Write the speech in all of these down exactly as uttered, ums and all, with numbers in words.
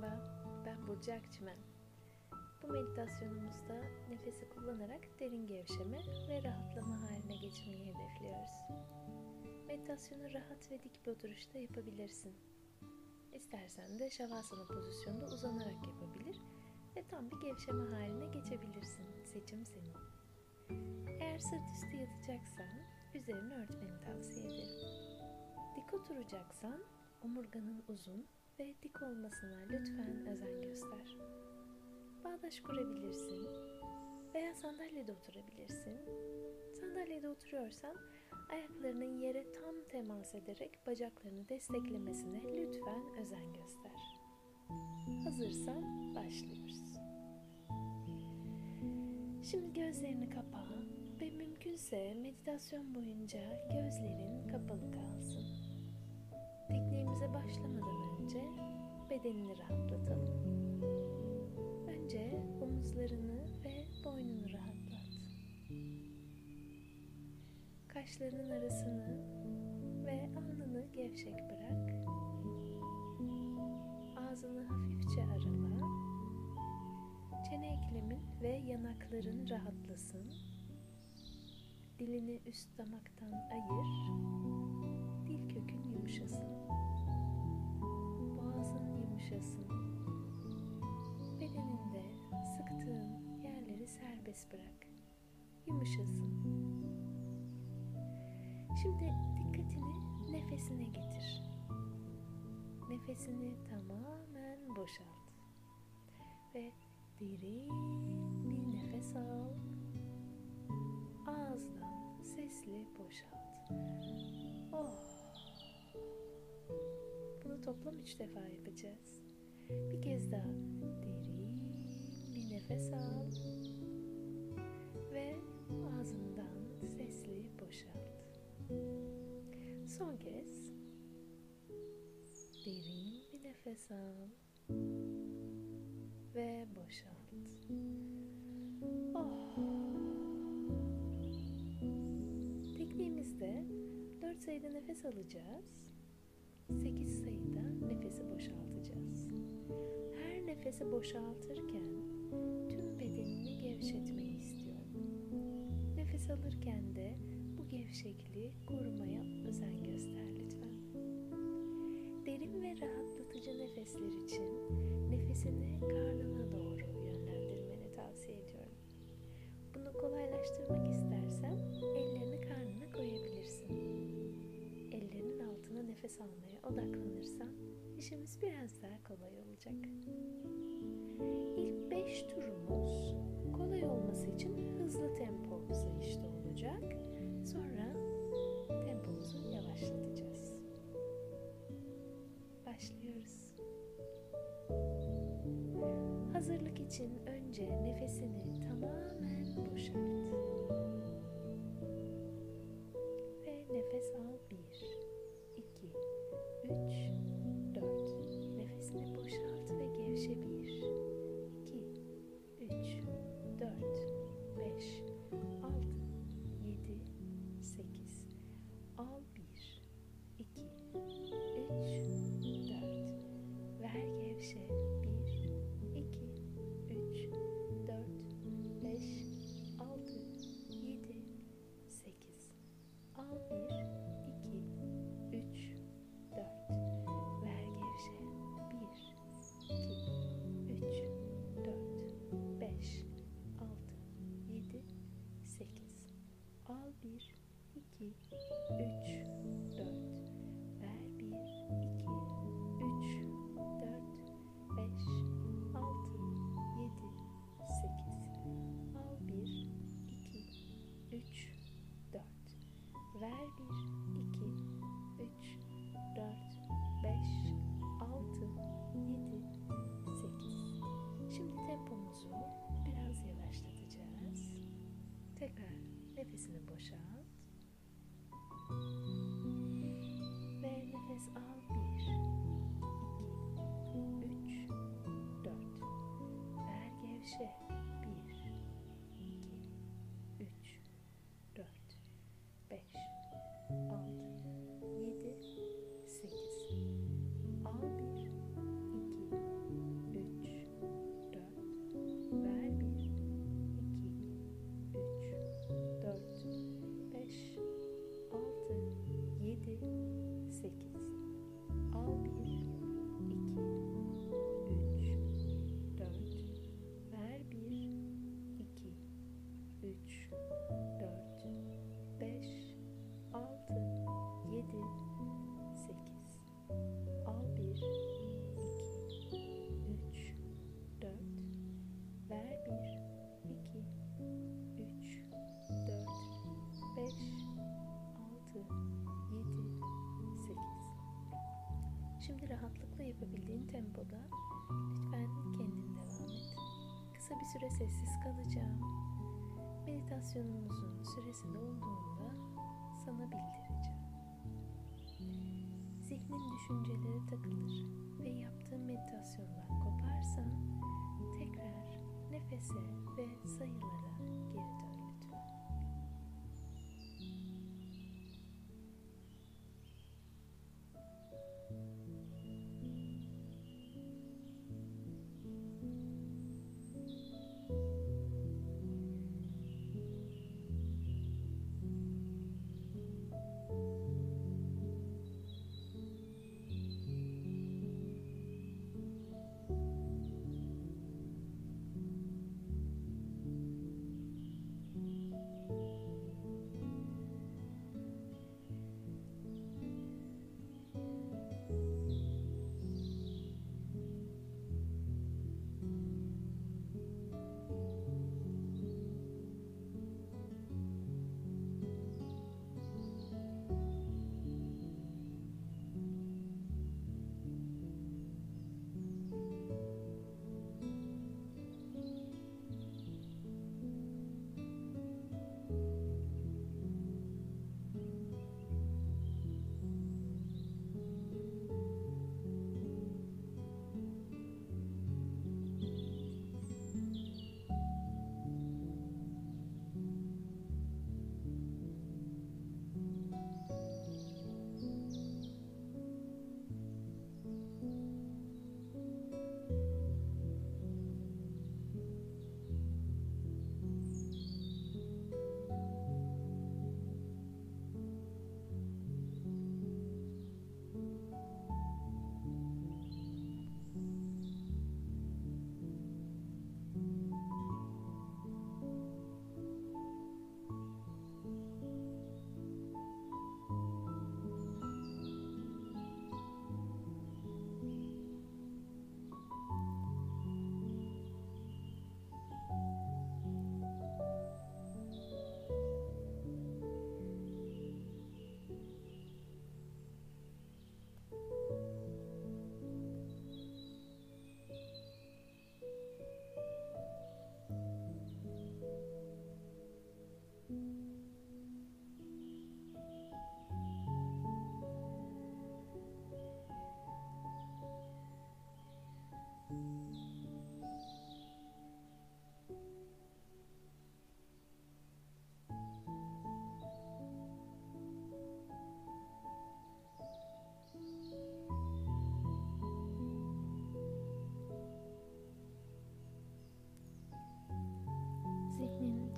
Merhaba, ben Burcu Akçımen. Bu meditasyonumuzda nefesi kullanarak derin gevşeme ve rahatlama haline geçmeyi hedefliyoruz. Meditasyonu rahat ve dik bir oturuşta yapabilirsin. İstersen de şavasana pozisyonda uzanarak yapabilir ve tam bir gevşeme haline geçebilirsin. Seçim senin. Eğer sırt üstü yatacaksan üzerini örtmeni tavsiye ederim. Dik oturacaksan omurganın uzun ve dik olmasına lütfen özen göster. Bağdaş kurabilirsin veya sandalyede oturabilirsin. Sandalyede oturuyorsan ayaklarının yere tam temas ederek bacaklarını desteklemesine lütfen özen göster. Hazırsan başlıyoruz. Şimdi gözlerini kapa ve mümkünse meditasyon boyunca gözlerin kapalı kalsın. Tekniğimize başlamadan önce bedenini rahatlatalım. Önce omuzlarını ve boynunu rahatlat. Kaşlarının arasını ve alnını gevşek bırak. Ağzını hafifçe arala. Çene eklemin ve yanakların rahatlasın. Dilini üst damaktan ayır. Dil kökün yumuşasın. Boğazın yumuşasın. Bedeninde sıktığın yerleri serbest bırak. Yumuşasın. Şimdi dikkatini nefesine getir. Nefesini tamamen boşalt. Ve derin bir nefes al. Ağızdan sesli boşalt. Oh. Bunu toplam üç defa yapacağız. Bir kez daha derin bir nefes al ve ağzından sesli boşalt. Son kez derin bir nefes al ve boşalt. Oh. Tekniğimizde dört sayıda nefes alacağız. sekiz sayıda nefesi boşaltacağız. Her nefesi boşaltırken tüm bedenini gevşetmeyi istiyorum. Nefes alırken de bu gevşekliği korumaya özen göster lütfen. Derin ve rahatlatıcı nefesler için nefesini karnına doğru yönlendirmeni tavsiye ediyorum. Bunu kolaylaştırmak istersen ellerini karnına koyabilirsin. Nefes almaya odaklanırsan işimiz biraz daha kolay olacak. İlk beş turumuz kolay olması için hızlı tempo sayışta olacak. Sonra tempomuzu yavaşlatacağız. Başlıyoruz. Hazırlık için önce nefesini tamamen boşalt. Ve nefes al bir. üç, dört. Nefesini boşalt ve gevşe. bir, iki, üç, dört, beş, altı, yedi, sekiz. Al bir, iki, üç, dört. Ver gevşe. bir, iki, üç, dört, beş, altı, yedi, rahatlıkla yapabildiğin tempoda lütfen kendin devam et. Kısa bir süre sessiz kalacağım. Meditasyonumuzun süresi dolduğunda sana bildireceğim. Zihnin düşüncelere takılır ve yaptığın meditasyondan koparsan tekrar nefese ve sayılara geri dön lütfen.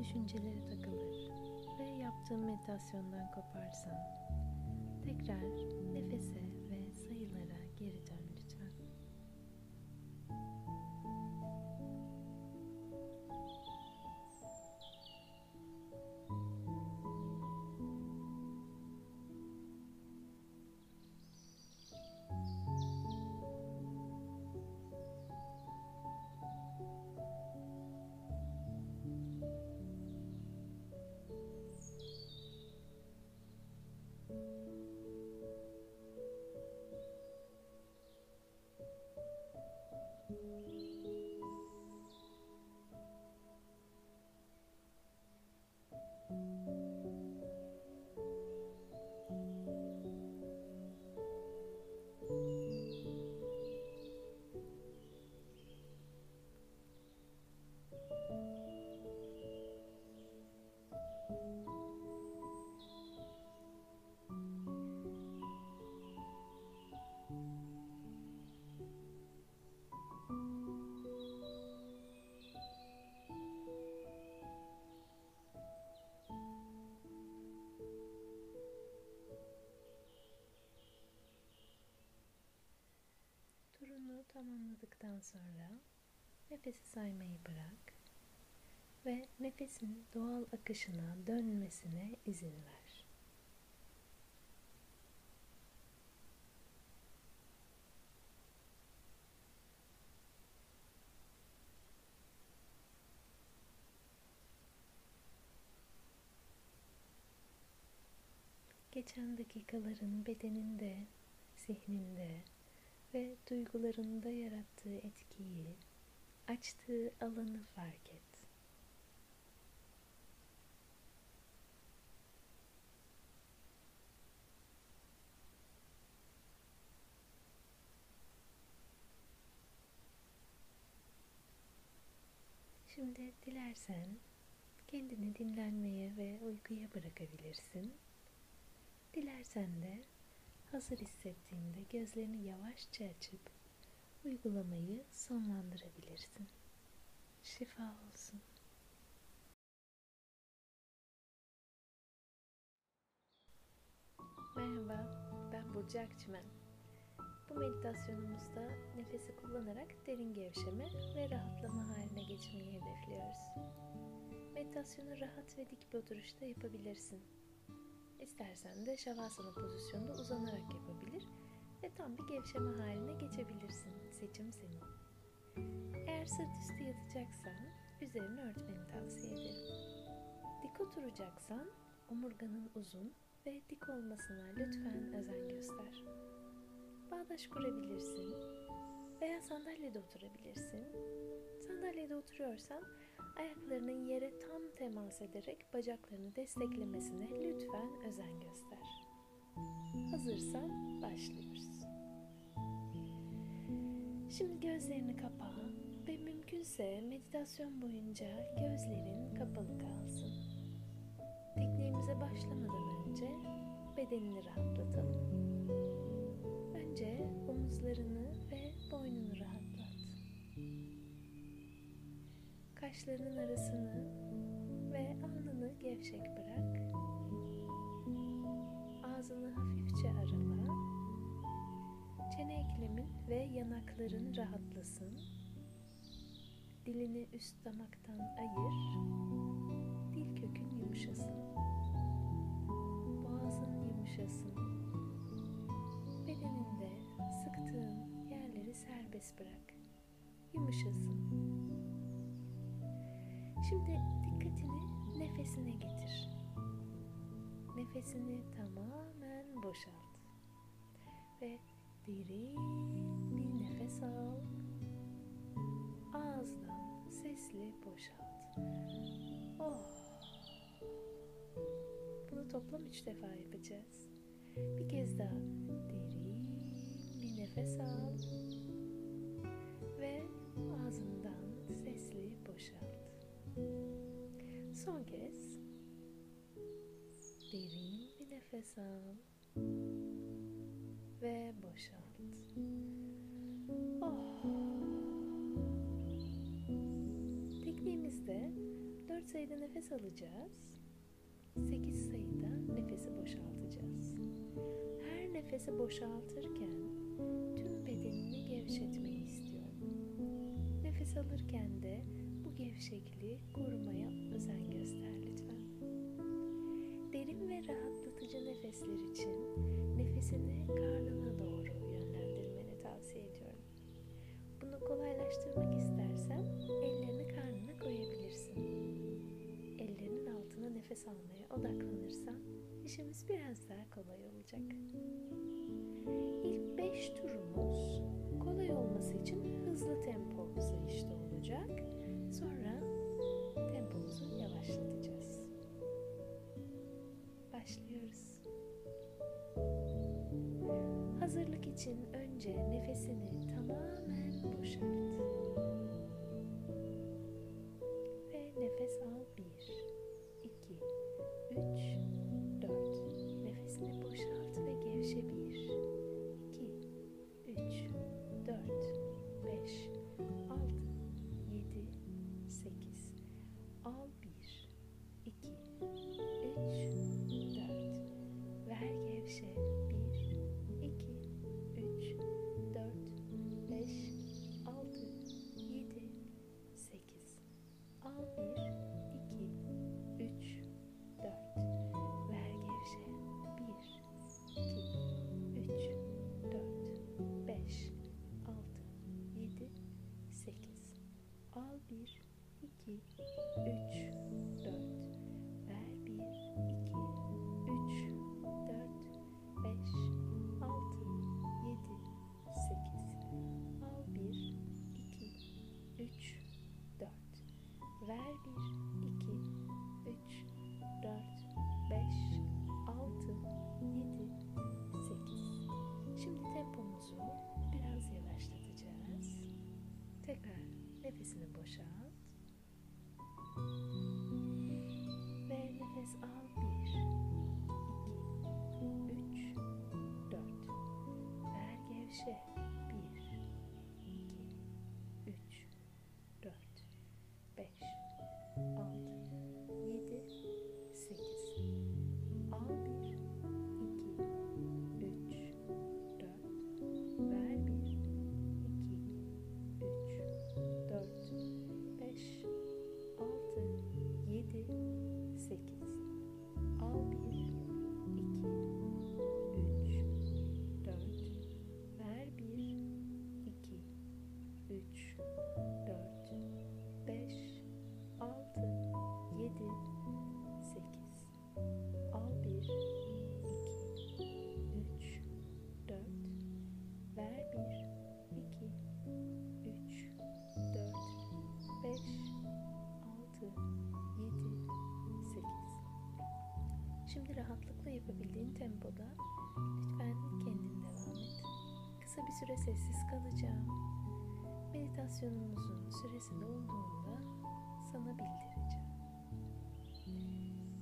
Düşüncelere takılır ve yaptığın meditasyondan koparsan tekrar nefese ve sayılara geri dön lütfen. Tamamladıktan sonra nefesi saymayı bırak ve nefesin doğal akışına dönmesine izin ver. Geçen dakikaların bedeninde, zihninde ve duygularında yarattığı etkiyi, açtığı alanı fark et. Şimdi dilersen kendini dinlenmeye ve uykuya bırakabilirsin. Dilersen de hazır hissettiğinde gözlerini yavaşça açıp uygulamayı sonlandırabilirsin. Şifa olsun. Merhaba, ben Burcu Akçımen. Bu meditasyonumuzda nefesi kullanarak derin gevşeme ve rahatlama haline geçmeyi hedefliyoruz. Meditasyonu rahat ve dik bir oturuşta yapabilirsin. İstersen de şavasana pozisyonda uzanarak yapabilir ve tam bir gevşeme haline geçebilirsin. Seçim senin. Eğer sırt üstü yatacaksan üzerini örtmeni tavsiye ederim. Dik oturacaksan omurganın uzun ve dik olmasına lütfen özen göster. Bağdaş kurabilirsin veya sandalyede oturabilirsin. Sandalyede oturuyorsan ayaklarının yere tam temas ederek bacaklarını desteklemesine lütfen özen göster. Hazırsan başlıyoruz. Şimdi gözlerini kapa ve mümkünse meditasyon boyunca gözlerin kapalı kalsın. Tekniğimize başlamadan önce bedenini rahatlatalım. Önce omuzlarını ve boynunu rahatlat. Kaşlarının arasını ve alnını gevşek bırak. Ağzını hafifçe arala. Çene eklemin ve yanakların rahatlasın. Dilini üst damaktan ayır. Dil kökün yumuşasın. Boğazın yumuşasın. Bedeninde sıktığın yerleri serbest bırak. Yumuşasın. Şimdi dikkatini nefesine getir. Nefesini tamamen boşalt. Ve derin bir nefes al. Ağızdan sesli boşalt. Oh. Bunu toplam üç defa yapacağız. Bir kez daha derin bir nefes al ve ağzından sesli boşalt. Son kez derin bir nefes al ve boşalt. Oh. Tekniğimizde dört sayıda nefes alacağız. sekiz sayıda nefesi boşaltacağız. Her nefesi boşaltırken tüm bedenini gevşetmeyi istiyorum. Nefes alırken de bu gevşekliği korumaya özen göster lütfen. Derin ve rahatlatıcı nefesler için nefesini karnına doğru yönlendirmeni tavsiye ediyorum. Bunu kolaylaştırmak istersen ellerini karnına koyabilirsin. Nefes almaya odaklanırsan işimiz biraz daha kolay olacak. İlk beş turumuz kolay olması için hızlı tempo sayışta olacak. Sonra tempomuzu yavaşlatacağız. Başlıyoruz. Hazırlık için önce nefesini tamamen boşalt. Ve nefes al bir. üç, dört. Nefesini boşalt ve gevşe. bir, iki, üç, dört, beş, altı, yedi, sekiz. Al bir, iki, üç, dört. Ver gevşe. bir, iki, üç, dört, Nefesini boşalt. Ve nefes al. bir, iki, üç, dört. Ver gevşe. bir, iki, üç, dört, beş, altı, yedi, sekiz. Al bir, iki, üç, dört. Ver bir, iki, üç, dört, beş, altı, yedi, sekiz. Al bir, iki, üç, dört. Ver bir, iki, üç, dört, beş, altı, yedi, sekiz. Al bir, iki, üç, dört. Ver bir, iki, üç, dört, beş, altı, yedi, sekiz. Şimdi rahatlıkla yapabildiğin tempoda lütfen kendin devam et. Kısa bir süre sessiz kalacağım. Meditasyonumuzun süresi dolduğunda sana bildireceğim.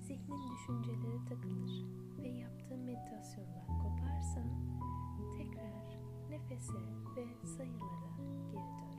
Zihnin düşüncelere takılır ve yaptığın meditasyondan koparsan tekrar nefese ve sayılara geri dön lütfen.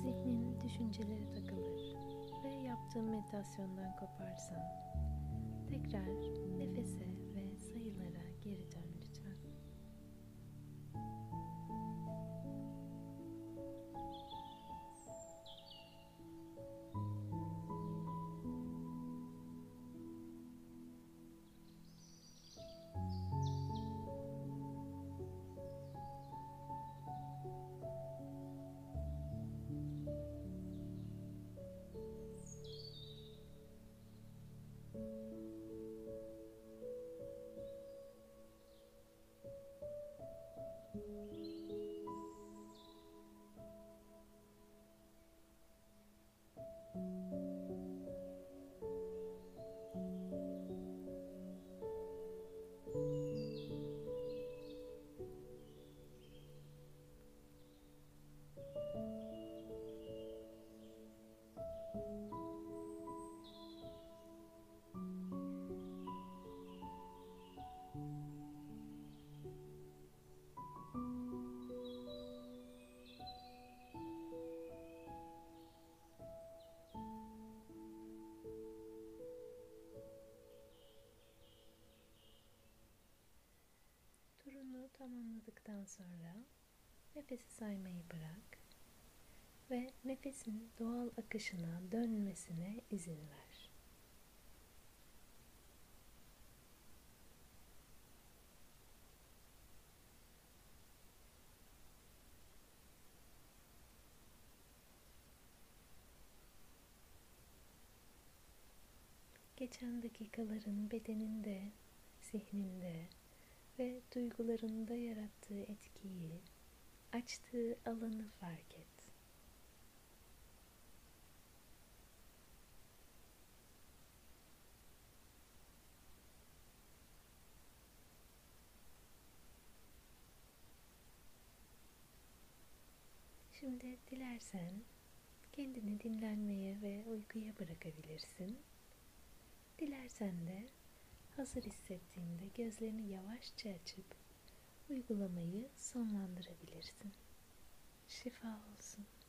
Zihnin düşüncelere takılır ve yaptığın meditasyondan koparsan tekrar nefese ve sayılara geri dön lütfen. yaptıktan sonra nefesi saymayı bırak ve nefesin doğal akışına dönmesine izin ver. Geçen dakikaların bedeninde, zihninde ve duygularında yarattığı etkiyi, açtığı alanı fark et. Şimdi dilersen kendini dinlenmeye ve uykuya bırakabilirsin. Dilersen de hazır hissettiğinde gözlerini yavaşça açıp uygulamayı sonlandırabilirsin. Şifa olsun.